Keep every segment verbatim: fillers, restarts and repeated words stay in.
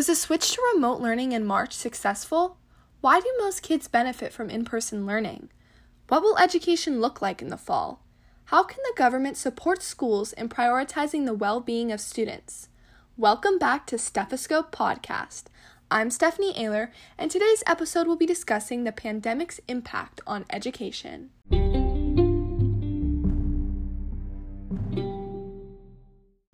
Was the switch to remote learning in March successful? Why do most kids benefit from in-person learning? What will education look like in the fall? How can the government support schools in prioritizing the well-being of students? Welcome back to Stethoscope Podcast. I'm Stephanie Ayler, and today's episode will be discussing the pandemic's impact on education.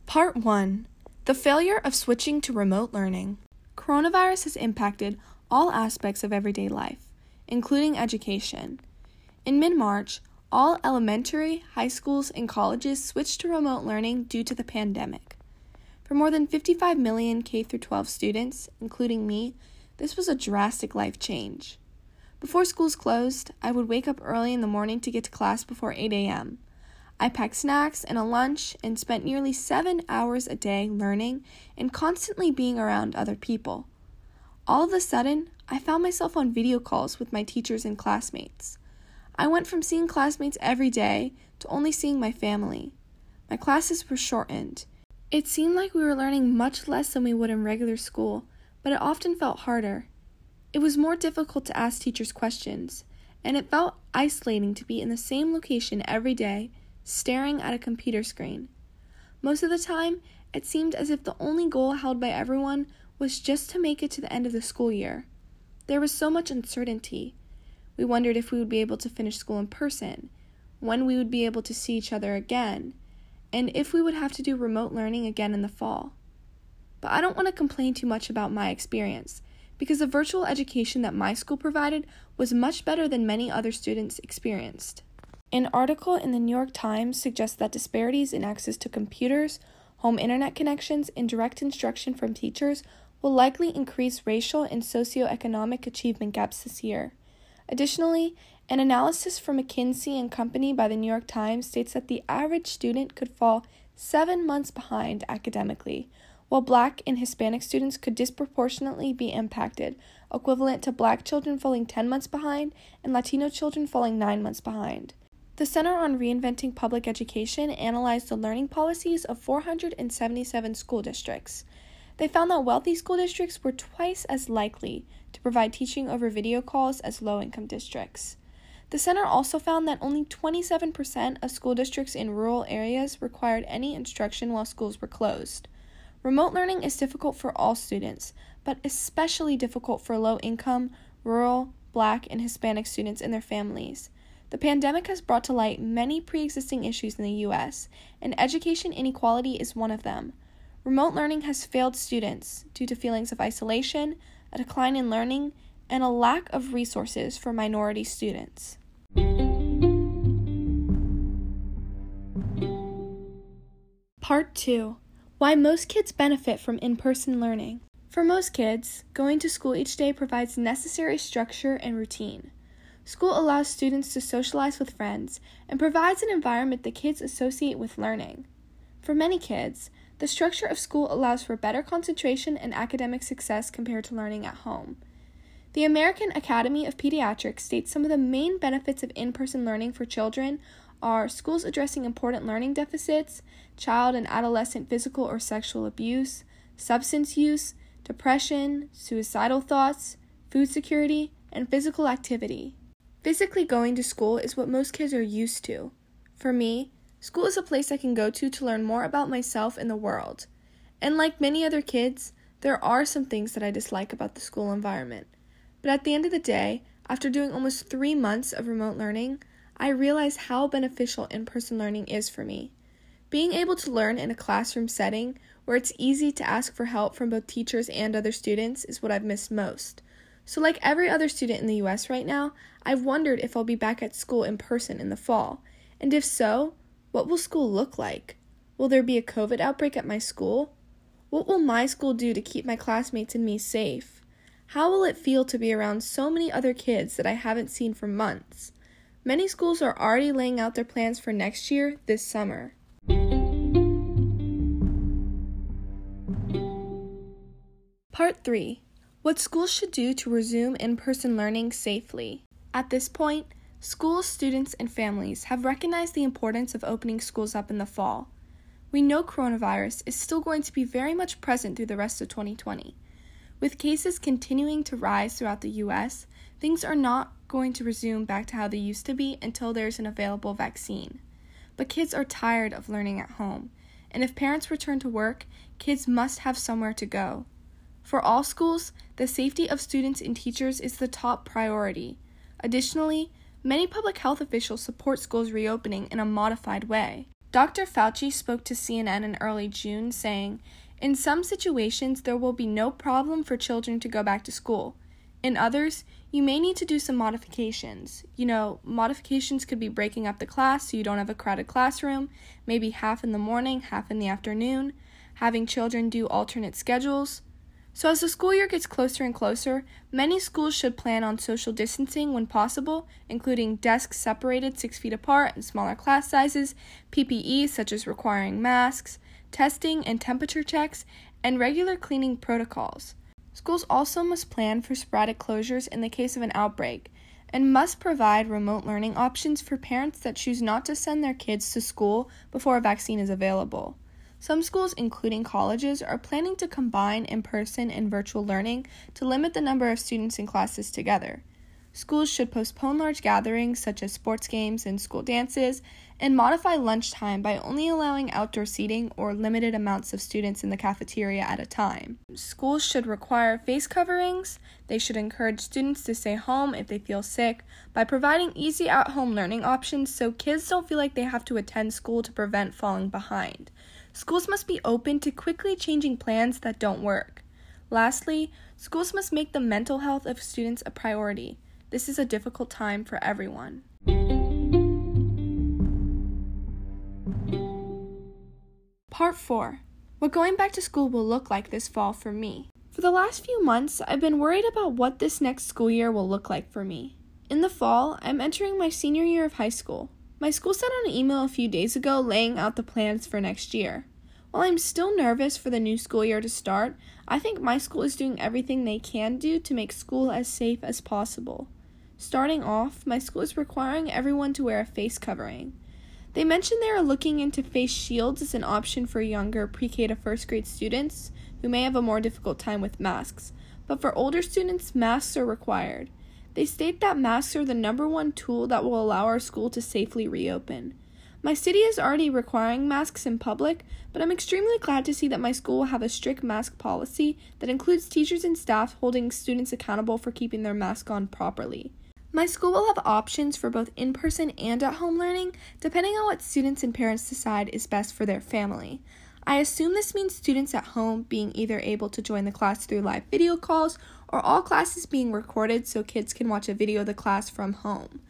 Part one. The failure of switching to remote learning. Coronavirus has impacted all aspects of everyday life, including education. In mid-March, all elementary, high schools, and colleges switched to remote learning due to the pandemic. For more than fifty-five million K through twelve students, including me, this was a drastic life change. Before schools closed, I would wake up early in the morning to get to class before eight a.m. I packed snacks and a lunch and spent nearly seven hours a day learning and constantly being around other people. All of a sudden, I found myself on video calls with my teachers and classmates. I went from seeing classmates every day to only seeing my family. My classes were shortened. It seemed like we were learning much less than we would in regular school, but it often felt harder. It was more difficult to ask teachers questions, and it felt isolating to be in the same location every day staring at a computer screen. Most of the time, it seemed as if the only goal held by everyone was just to make it to the end of the school year. There was so much uncertainty. We wondered if we would be able to finish school in person, when we would be able to see each other again, and if we would have to do remote learning again in the fall. But I don't want to complain too much about my experience, because the virtual education that my school provided was much better than many other students experienced. An article in the New York Times suggests that disparities in access to computers, home internet connections, and direct instruction from teachers will likely increase racial and socioeconomic achievement gaps this year. Additionally, an analysis from McKinsey and Company by the New York Times states that the average student could fall seven months behind academically, while Black and Hispanic students could disproportionately be impacted, equivalent to Black children falling ten months behind and Latino children falling nine months behind. The Center on Reinventing Public Education analyzed the learning policies of four hundred seventy-seven school districts. They found that wealthy school districts were twice as likely to provide teaching over video calls as low-income districts. The center also found that only twenty-seven percent of school districts in rural areas required any instruction while schools were closed. Remote learning is difficult for all students, but especially difficult for low-income, rural, Black, and Hispanic students and their families. The pandemic has brought to light many pre-existing issues in the U S, and education inequality is one of them. Remote learning has failed students due to feelings of isolation, a decline in learning, and a lack of resources for minority students. Part two. Why most kids benefit from in-person learning. For most kids, going to school each day provides necessary structure and routine. School allows students to socialize with friends and provides an environment that kids associate with learning. For many kids, the structure of school allows for better concentration and academic success compared to learning at home. The American Academy of Pediatrics states some of the main benefits of in-person learning for children are schools addressing important learning deficits, child and adolescent physical or sexual abuse, substance use, depression, suicidal thoughts, food security, and physical activity. Physically going to school is what most kids are used to. For me, school is a place I can go to to learn more about myself and the world. And like many other kids, there are some things that I dislike about the school environment. But at the end of the day, after doing almost three months of remote learning, I realize how beneficial in-person learning is for me. Being able to learn in a classroom setting where it's easy to ask for help from both teachers and other students is what I've missed most. So like every other student in the U S right now, I've wondered if I'll be back at school in person in the fall. And if so, what will school look like? Will there be a COVID outbreak at my school? What will my school do to keep my classmates and me safe? How will it feel to be around so many other kids that I haven't seen for months? Many schools are already laying out their plans for next year this summer. Part three. What schools should do to resume in-person learning safely. At this point, schools, students, and families have recognized the importance of opening schools up in the fall. We know coronavirus is still going to be very much present through the rest of twenty twenty. With cases continuing to rise throughout the U S, things are not going to resume back to how they used to be until there's an available vaccine. But kids are tired of learning at home, and if parents return to work, kids must have somewhere to go. For all schools, the safety of students and teachers is the top priority. Additionally, many public health officials support schools reopening in a modified way. Doctor Fauci spoke to C N N in early June, saying, "In some situations, there will be no problem for children to go back to school. In others, you may need to do some modifications. You know, modifications could be breaking up the class so you don't have a crowded classroom, maybe half in the morning, half in the afternoon, having children do alternate schedules. So as the school year gets closer and closer, many schools should plan on social distancing when possible, including desks separated six feet apart and smaller class sizes, P P E such as requiring masks, testing and temperature checks, and regular cleaning protocols. Schools also must plan for sporadic closures in the case of an outbreak, and must provide remote learning options for parents that choose not to send their kids to school before a vaccine is available. Some schools, including colleges, are planning to combine in-person and virtual learning to limit the number of students in classes together. Schools should postpone large gatherings such as sports games and school dances, and modify lunchtime by only allowing outdoor seating or limited amounts of students in the cafeteria at a time. Schools should require face coverings. They should encourage students to stay home if they feel sick by providing easy at-home learning options so kids don't feel like they have to attend school to prevent falling behind. Schools must be open to quickly changing plans that don't work. Lastly, schools must make the mental health of students a priority. This is a difficult time for everyone." Part four. What going back to school will look like this fall for me. For the last few months, I've been worried about what this next school year will look like for me. In the fall, I'm entering my senior year of high school. My school sent out an email a few days ago laying out the plans for next year. While I'm still nervous for the new school year to start, I think my school is doing everything they can do to make school as safe as possible. Starting off, my school is requiring everyone to wear a face covering. They mentioned they are looking into face shields as an option for younger pre-K to first grade students who may have a more difficult time with masks, but for older students, masks are required. They state that masks are the number one tool that will allow our school to safely reopen. My city is already requiring masks in public, but I'm extremely glad to see that my school will have a strict mask policy that includes teachers and staff holding students accountable for keeping their mask on properly. My school will have options for both in-person and at-home learning, depending on what students and parents decide is best for their family. I assume this means students at home being either able to join the class through live video calls or all classes being recorded so kids can watch a video of the class from home.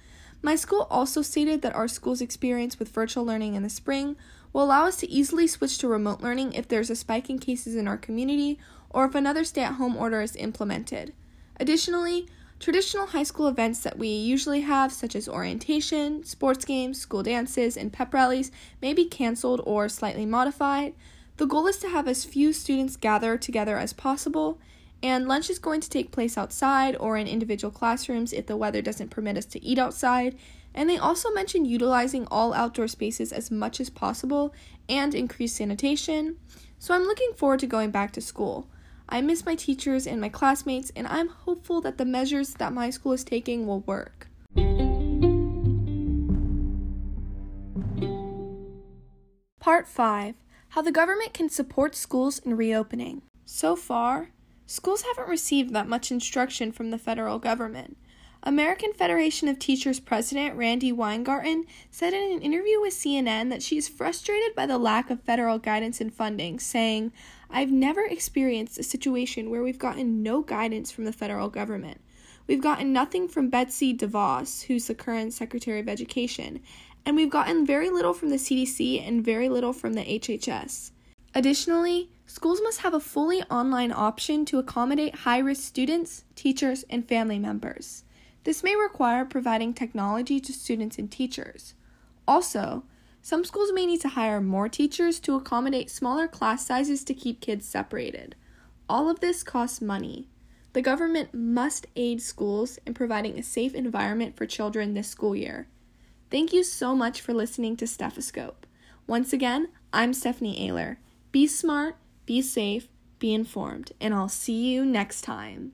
My school also stated that our school's experience with virtual learning in the spring will allow us to easily switch to remote learning if there's a spike in cases in our community or if another stay-at-home order is implemented. Additionally, traditional high school events that we usually have, such as orientation, sports games, school dances, and pep rallies, may be canceled or slightly modified. The goal is to have as few students gather together as possible, and lunch is going to take place outside or in individual classrooms if the weather doesn't permit us to eat outside, and they also mentioned utilizing all outdoor spaces as much as possible and increased sanitation. So I'm looking forward to going back to school. I miss my teachers and my classmates, and I'm hopeful that the measures that my school is taking will work. Part five. How the government can support schools in reopening. So far, schools haven't received that much instruction from the federal government. American Federation of Teachers President Randy Weingarten said in an interview with C N N that she is frustrated by the lack of federal guidance and funding, saying, "I've never experienced a situation where we've gotten no guidance from the federal government. We've gotten nothing from Betsy DeVos, who's the current Secretary of Education, and we've gotten very little from the C D C and very little from the H H S. Additionally, schools must have a fully online option to accommodate high-risk students, teachers, and family members. This may require providing technology to students and teachers. Also, some schools may need to hire more teachers to accommodate smaller class sizes to keep kids separated. All of this costs money. The government must aid schools in providing a safe environment for children this school year." Thank you so much for listening to Stethoscope. Once again, I'm Stephanie Ayler. Be smart, be safe, be informed, and I'll see you next time.